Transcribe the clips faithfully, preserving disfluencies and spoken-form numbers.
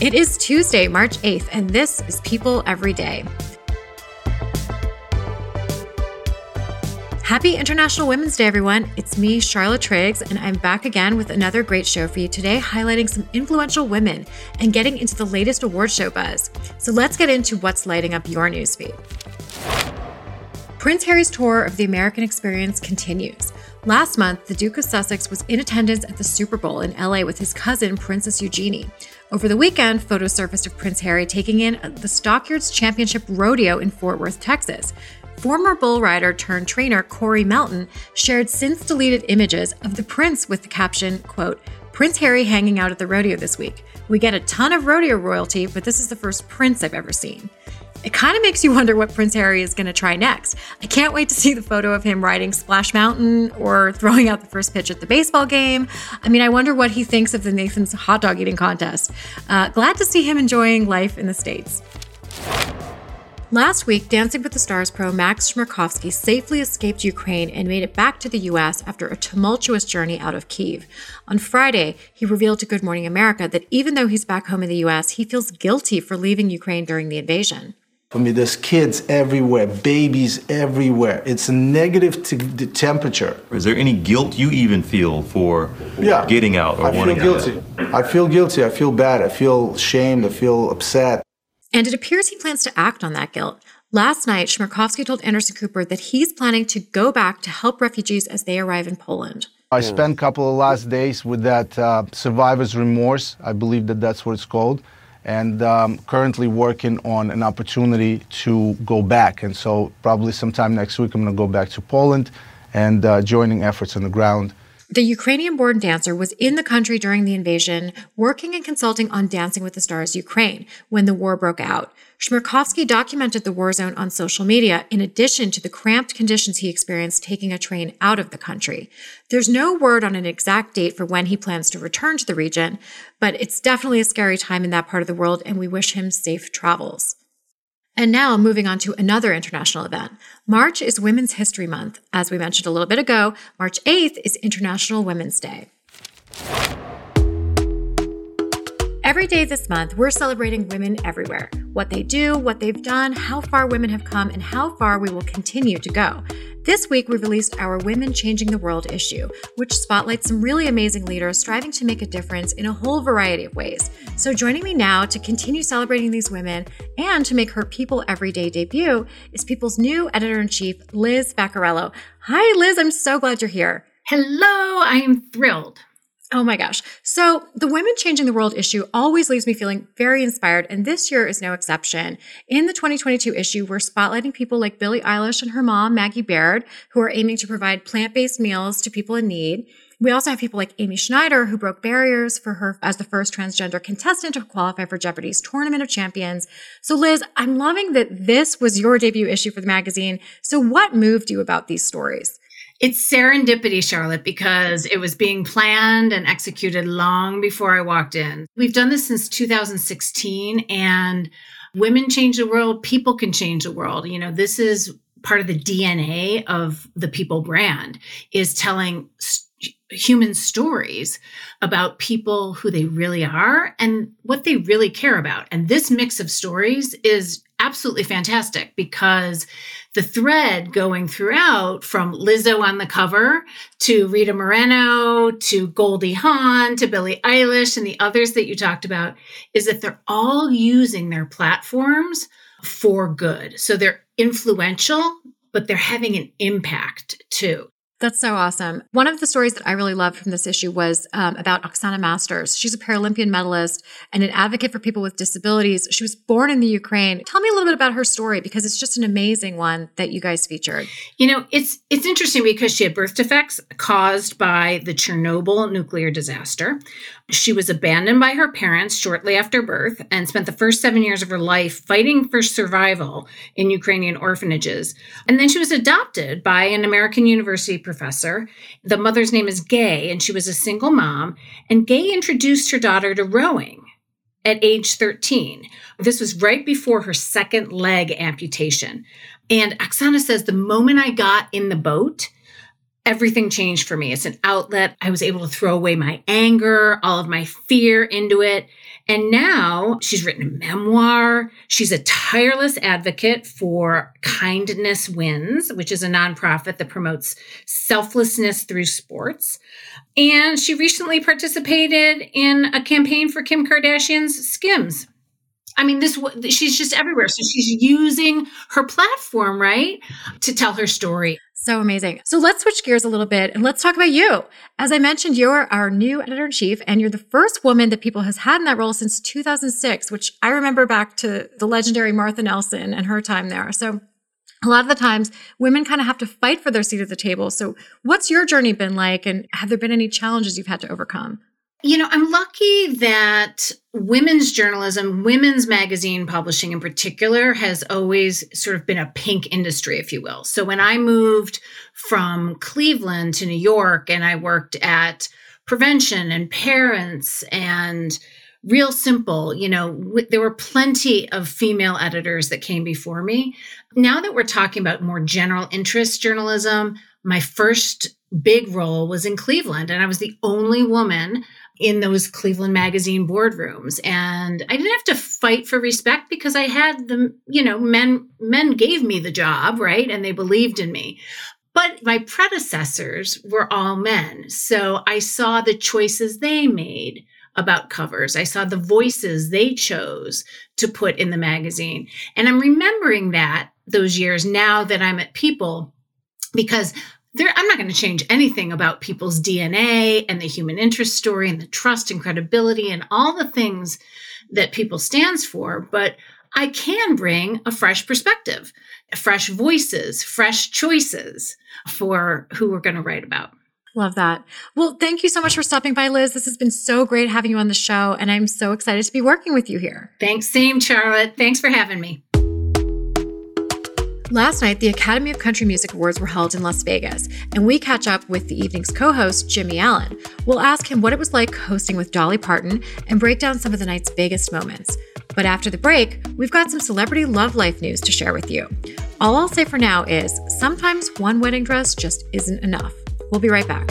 It is Tuesday, March eighth, and this is People Every Day. Happy International Women's Day, everyone. It's me, Charlotte Triggs, and I'm back again with another great show for you today, highlighting some influential women and getting into the latest award show buzz. So let's get into what's lighting up your newsfeed. Prince Harry's tour of the American experience continues. Last month, the Duke of Sussex was in attendance at the Super Bowl in L A with his cousin, Princess Eugenie. Over the weekend, photos surfaced of Prince Harry taking in the Stockyards Championship Rodeo in Fort Worth, Texas. Former bull rider turned trainer Corey Melton shared since deleted images of the prince with the caption, quote, "Prince Harry hanging out at the rodeo this week. We get a ton of rodeo royalty, but this is the first prince I've ever seen." It kind of makes you wonder what Prince Harry is going to try next. I can't wait to see the photo of him riding Splash Mountain or throwing out the first pitch at the baseball game. I mean, I wonder what he thinks of the Nathan's hot dog eating contest. Uh, glad to see him enjoying life in the States. Last week, Dancing with the Stars pro Maks Chmerkovskiy safely escaped Ukraine and made it back to the U S after a tumultuous journey out of Kyiv. On Friday, he revealed to Good Morning America that even though he's back home in the U S, he feels guilty for leaving Ukraine during the invasion. I mean, there's kids everywhere, babies everywhere. It's a negative t- the temperature. Is there any guilt you even feel for yeah. getting out or I wanting feel guilty. out? I feel guilty. I feel bad. I feel shamed. I feel upset. And it appears he plans to act on that guilt. Last night, Chmerkovskiy told Anderson Cooper that he's planning to go back to help refugees as they arrive in Poland. I spent a couple of last days with that uh, survivor's remorse. I believe that that's what it's called. And um, currently working on an opportunity to go back. And so probably sometime next week, I'm going to go back to Poland and uh, joining efforts on the ground. The Ukrainian-born dancer was in the country during the invasion, working and consulting on Dancing with the Stars Ukraine when the war broke out. Chmerkovskiy documented the war zone on social media, in addition to the cramped conditions he experienced taking a train out of the country. There's no word on an exact date for when he plans to return to the region, but it's definitely a scary time in that part of the world, and we wish him safe travels. And now moving on to another international event. March is Women's History Month. As we mentioned a little bit ago, March eighth is International Women's Day. Every day this month, we're celebrating women everywhere. What they do, what they've done, how far women have come, and how far we will continue to go. This week, we released our Women Changing the World issue, which spotlights some really amazing leaders striving to make a difference in a whole variety of ways. So joining me now to continue celebrating these women and to make her People Everyday debut is People's new editor-in-chief, Liz Vaccarello. Hi, Liz. I'm so glad you're here. Hello. I am thrilled. Oh my gosh. So the Women Changing the World issue always leaves me feeling very inspired, and this year is no exception. In the twenty twenty-two issue, we're spotlighting people like Billie Eilish and her mom, Maggie Baird, who are aiming to provide plant-based meals to people in need. We also have people like Amy Schneider, who broke barriers for her as the first transgender contestant to qualify for Jeopardy's Tournament of Champions. So Liz, I'm loving that this was your debut issue for the magazine. So what moved you about these stories? It's serendipity, Charlotte, because it was being planned and executed long before I walked in. We've done this since two thousand sixteen, and women change the world, people can change the world. You know, this is part of the D N A of the People brand, is telling st- human stories about people who they really are and what they really care about. And this mix of stories is absolutely fantastic, because the thread going throughout, from Lizzo on the cover to Rita Moreno to Goldie Hawn to Billie Eilish and the others that you talked about, is that they're all using their platforms for good. So they're influential, but they're having an impact too. That's so awesome. One of the stories that I really loved from this issue was um, about Oksana Masters. She's a Paralympian medalist and an advocate for people with disabilities. She was born in the Ukraine. Tell me a little bit about her story, because it's just an amazing one that you guys featured. You know, it's it's interesting because she had birth defects caused by the Chernobyl nuclear disaster. She was abandoned by her parents shortly after birth and spent the first seven years of her life fighting for survival in Ukrainian orphanages. And then she was adopted by an American university professor. The mother's name is Gay, and she was a single mom. And Gay introduced her daughter to rowing at age thirteen. This was right before her second leg amputation. And Oksana says, the moment I got in the boat, everything changed for me. It's an outlet. I was able to throw away my anger, all of my fear into it. And now she's written a memoir. She's a tireless advocate for Kindness Wins, which is a nonprofit that promotes selflessness through sports. And she recently participated in a campaign for Kim Kardashian's Skims. I mean, this she's just everywhere. So she's using her platform, right, to tell her story. So amazing. So let's switch gears a little bit and let's talk about you. As I mentioned, you're our new editor-in-chief, and you're the first woman that People has had in that role since two thousand six, which I remember back to the legendary Martha Nelson and her time there. So a lot of the times, women kind of have to fight for their seat at the table. So what's your journey been like, and have there been any challenges you've had to overcome? You know, I'm lucky that women's journalism, women's magazine publishing in particular, has always sort of been a pink industry, if you will. So when I moved from Cleveland to New York and I worked at Prevention and Parents and Real Simple, you know, w- there were plenty of female editors that came before me. Now that we're talking about more general interest journalism, my first big role was in Cleveland, and I was the only woman in those Cleveland magazine boardrooms. And I didn't have to fight for respect because I had the, you know, men, men gave me the job, right? And they believed in me. But my predecessors were all men. So I saw the choices they made about covers. I saw the voices they chose to put in the magazine. And I'm remembering that those years now that I'm at People, because There, I'm not going to change anything about People's D N A and the human interest story and the trust and credibility and all the things that People stands for, but I can bring a fresh perspective, fresh voices, fresh choices for who we're going to write about. Love that. Well, thank you so much for stopping by, Liz. This has been so great having you on the show, and I'm so excited to be working with you here. Thanks. Same, Charlotte. Thanks for having me. Last night, the Academy of Country Music Awards were held in Las Vegas, and we catch up with the evening's co-host, Jimmy Allen. We'll ask him what it was like hosting with Dolly Parton and break down some of the night's biggest moments. But after the break, we've got some celebrity love life news to share with you. All I'll say for now is, sometimes one wedding dress just isn't enough. We'll be right back.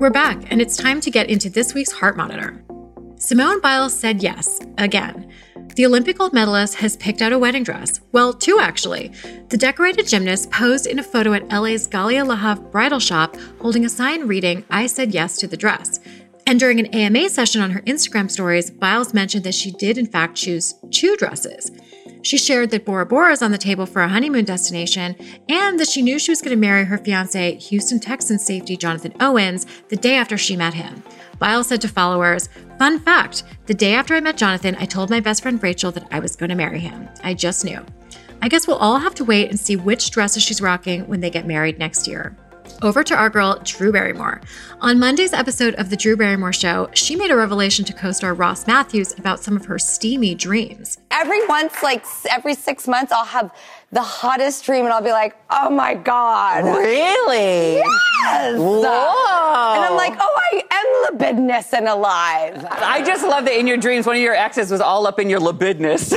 We're back, and it's time to get into this week's Heart Monitor. Simone Biles said yes, again. The Olympic gold medalist has picked out a wedding dress. Well, two actually. The decorated gymnast posed in a photo at L A's Galia Lahav bridal shop holding a sign reading, "I said yes to the dress." And during an A M A session on her Instagram stories, Biles mentioned that she did in fact choose two dresses. She shared that Bora Bora is on the table for a honeymoon destination and that she knew she was going to marry her fiancé, Houston Texans safety Jonathan Owens, the day after she met him. Biles said to followers, "Fun fact, the day after I met Jonathan, I told my best friend Rachel that I was going to marry him. I just knew." I guess we'll all have to wait and see which dresses she's rocking when they get married next year. Over to our girl, Drew Barrymore. On Monday's episode of The Drew Barrymore Show, she made a revelation to co-star Ross Matthews about some of her steamy dreams. Every once, like every six months, I'll have the hottest dream and I'll be like, oh my God. Really? Yes. Whoa. And I'm like, oh, I am libidinous and alive. I just love that in your dreams, one of your exes was all up in your libidinous.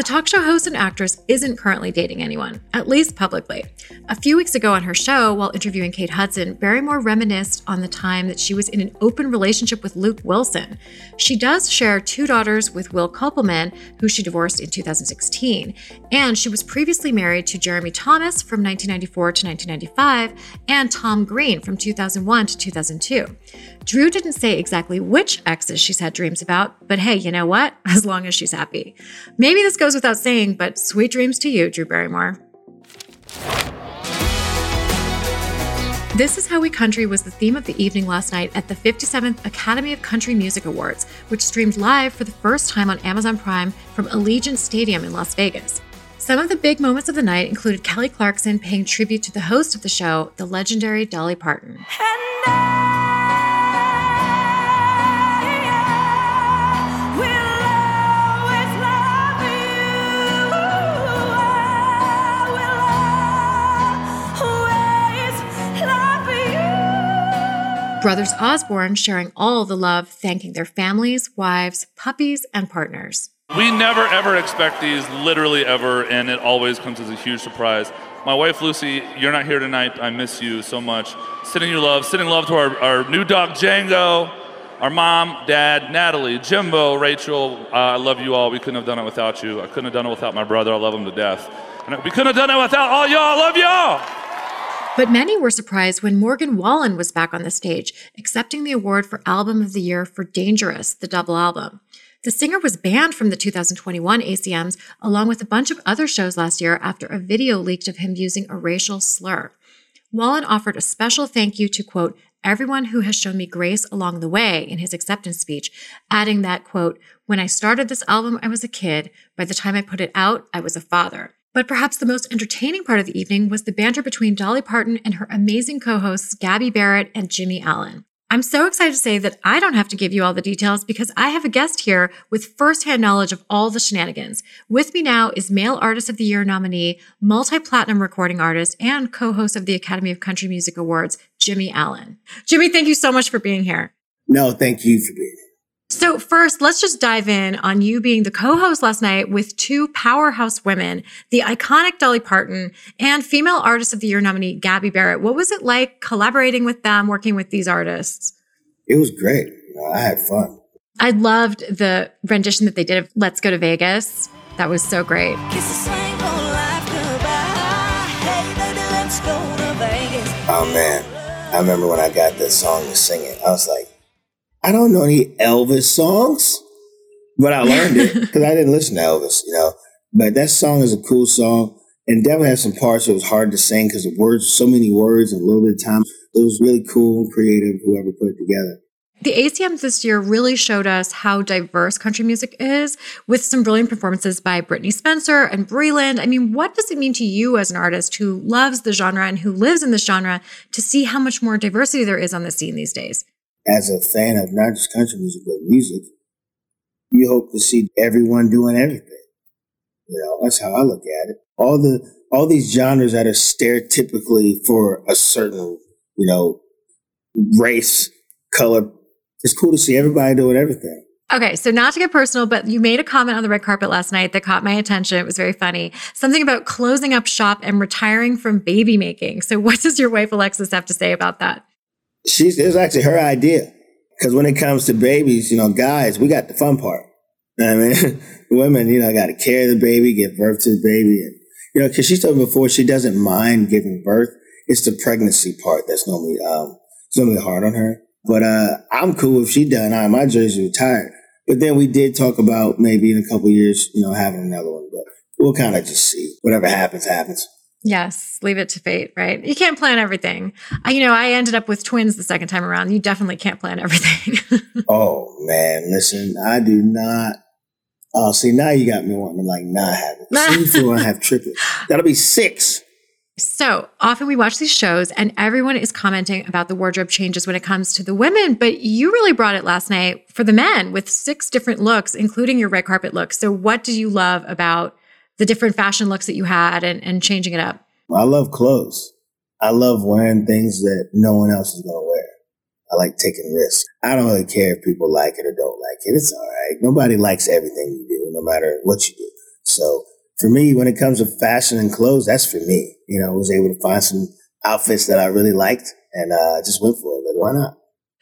The talk show host and actress isn't currently dating anyone, at least publicly. A few weeks ago on her show, while interviewing Kate Hudson, Barrymore reminisced on the time that she was in an open relationship with Luke Wilson. She does share two daughters with Will Kopelman, who she divorced in two thousand sixteen, and she was previously married to Jeremy Thomas from nineteen ninety-four to nineteen ninety-five and Tom Green from two thousand one to two thousand two. Drew didn't say exactly which exes she's had dreams about, but hey, you know what? As long as she's happy. Maybe this goes without saying, but sweet dreams to you, Drew Barrymore. This Is How We Country was the theme of the evening last night at the fifty-seventh Academy of Country Music Awards, which streamed live for the first time on Amazon Prime from Allegiant Stadium in Las Vegas. Some of the big moments of the night included Kelly Clarkson paying tribute to the host of the show, the legendary Dolly Parton. Hello. Brothers Osborne sharing all the love, thanking their families, wives, puppies, and partners. We never, ever expect these, literally ever, and it always comes as a huge surprise. My wife, Lucy, you're not here tonight. I miss you so much. Sending you love, sending love to our, our new dog, Django, our mom, dad, Natalie, Jimbo, Rachel. Uh, I love you all. We couldn't have done it without you. I couldn't have done it without my brother. I love him to death. And we couldn't have done it without all y'all. I love y'all. But many were surprised when Morgan Wallen was back on the stage, accepting the award for Album of the Year for Dangerous, the double album. The singer was banned from the two thousand twenty-one A C Ms, along with a bunch of other shows last year after a video leaked of him using a racial slur. Wallen offered a special thank you to, quote, everyone who has shown me grace along the way in his acceptance speech, adding that, quote, when I started this album, I was a kid. By the time I put it out, I was a father. But perhaps the most entertaining part of the evening was the banter between Dolly Parton and her amazing co-hosts Gabby Barrett and Jimmy Allen. I'm so excited to say that I don't have to give you all the details because I have a guest here with firsthand knowledge of all the shenanigans. With me now is Male Artist of the Year nominee, multi-platinum recording artist, and co-host of the Academy of Country Music Awards, Jimmy Allen. Jimmy, thank you so much for being here. No, thank you for being here. So first, let's just dive in on you being the co-host last night with two powerhouse women, the iconic Dolly Parton and Female Artist of the Year nominee Gabby Barrett. What was it like collaborating with them, working with these artists? It was great. I had fun. I loved the rendition that they did of Let's Go to Vegas. That was so great. Oh, man. I remember when I got this song to sing it, I was like, I don't know any Elvis songs, but I learned it because I didn't listen to Elvis, you know. But that song is a cool song and definitely had some parts that was hard to sing because the words, so many words and a little bit of time. It was really cool and creative, whoever put it together. The A C Ms this year really showed us how diverse country music is with some brilliant performances by Brittany Spencer and Breland. I mean, what does it mean to you as an artist who loves the genre and who lives in this genre to see how much more diversity there is on the scene these days? As a fan of not just country music, but music, you hope to see everyone doing everything. You know, that's how I look at it. All the all these genres that are stereotypically for a certain, you know, race, color, it's cool to see everybody doing everything. Okay, so not to get personal, but you made a comment on the red carpet last night that caught my attention. It was very funny. Something about closing up shop and retiring from baby making. So what does your wife, Alexis, have to say about that? She's, it was actually her idea. Because when it comes to babies, you know, guys, we got the fun part. You know what I mean? Women, you know, got to carry the baby, give birth to the baby. And, you know, because she told me before, she doesn't mind giving birth. It's the pregnancy part that's normally, um, it's normally hard on her. But uh, I'm cool if she done. I, my journey's retired. But then we did talk about maybe in a couple of years, you know, having another one. But we'll kind of just see. Whatever happens, happens. Yes, leave it to fate, right? You can't plan everything. I, you know, I ended up with twins the second time around. You definitely can't plan everything. Oh, man, listen, I do not. Oh, see, now you got me wanting to, like, not have it. See, so I have triplets. That'll be six. So often we watch these shows and everyone is commenting about the wardrobe changes when it comes to the women, but you really brought it last night for the men with six different looks, including your red carpet look. So what do you love about the different fashion looks that you had and, and changing it up? I love clothes. I love wearing things that no one else is going to wear. I like taking risks. I don't really care if people like it or don't like it. It's all right. Nobody likes everything you do, no matter what you do. So for me, when it comes to fashion and clothes, that's for me. You know, I was able to find some outfits that I really liked and uh, just went for it. Like, why not?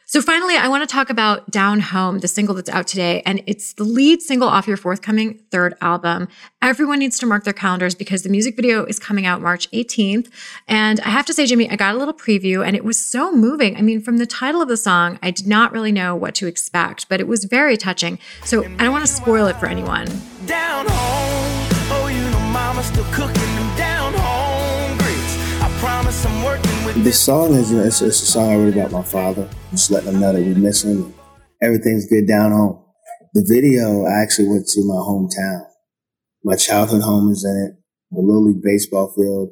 So finally, I want to talk about Down Home, the single that's out today. And it's the lead single off your forthcoming third album. Everyone needs to mark their calendars because the music video is coming out March eighteenth. And I have to say, Jimmy, I got a little preview and it was so moving. I mean, from the title of the song, I did not really know what to expect, but it was very touching. So I don't want to spoil it for anyone. Down home, oh, you know, mama's still cooking them down home grits. I promise I'm working. This song is, you know, it's, it's a song I wrote about my father, just letting him know that we miss him. Everything's good down home. The video, I actually went to my hometown. My childhood home is in it. The Little League baseball field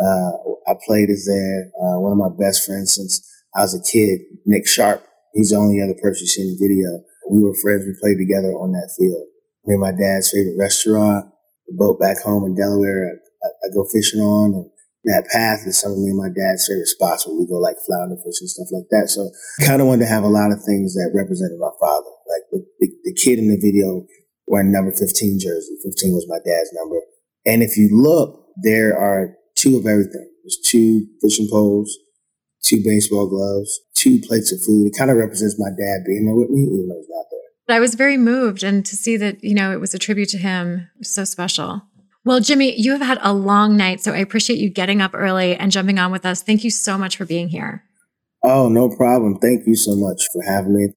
uh, I played is there. Uh, one of my best friends since I was a kid, Nick Sharp, he's the only other person who's seen the video. We were friends. We played together on that field. Me and my dad's favorite restaurant, the boat back home in Delaware, I, I, I go fishing on. And that path is some of me and my dad's favorite spots where we go like flounder fish and stuff like that. So I kind of wanted to have a lot of things that represented my father. Like the, the, the kid in the video wearing number fifteen jersey. fifteen was my dad's number. And if you look, there are two of everything. There's two fishing poles, two baseball gloves, two plates of food. It kind of represents my dad being there with me, even though he's not there. But I was very moved, and to see that, you know, it was a tribute to him was so special. Well, Jimmy, you have had a long night, so I appreciate you getting up early and jumping on with us. Thank you so much for being here. Oh, no problem. Thank you so much for having me.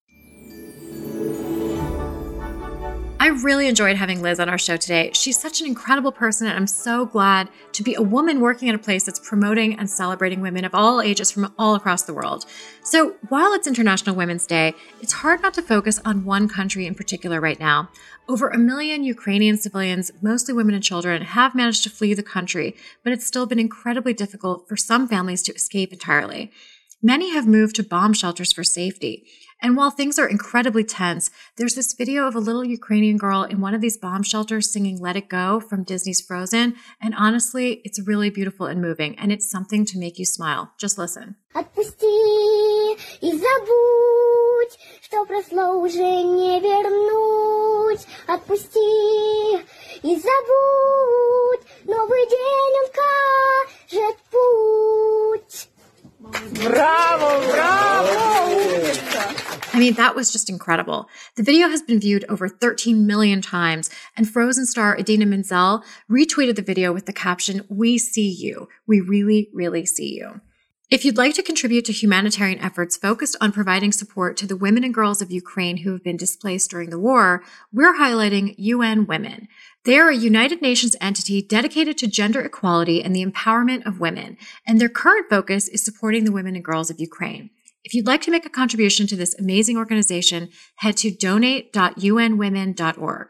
I really enjoyed having Liz on our show today. She's such an incredible person, and I'm so glad to be a woman working at a place that's promoting and celebrating women of all ages from all across the world. So while it's International Women's Day, it's hard not to focus on one country in particular right now. Over a million Ukrainian civilians, mostly women and children, have managed to flee the country, but it's still been incredibly difficult for some families to escape entirely. Many have moved to bomb shelters for safety. And while things are incredibly tense, there's this video of a little Ukrainian girl in one of these bomb shelters singing Let It Go from Disney's Frozen. And honestly, it's really beautiful and moving, and it's something to make you smile. Just listen. Отпусти и забудь, что прошло уже не вернуть. Отпусти и забудь, новый день укажет путь. Bravo, bravo! I mean, that was just incredible. The video has been viewed over thirteen million times, and Frozen star Idina Menzel retweeted the video with the caption, "We see you. We really, really see you." If you'd like to contribute to humanitarian efforts focused on providing support to the women and girls of Ukraine who have been displaced during the war, we're highlighting U N Women. They are a United Nations entity dedicated to gender equality and the empowerment of women, and their current focus is supporting the women and girls of Ukraine. If you'd like to make a contribution to this amazing organization, head to donate dot u n women dot org.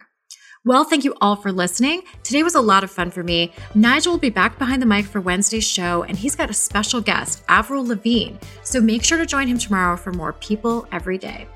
Well, thank you all for listening. Today was a lot of fun for me. Nigel will be back behind the mic for Wednesday's show, and he's got a special guest, Avril Lavigne. So make sure to join him tomorrow for more People Every Day.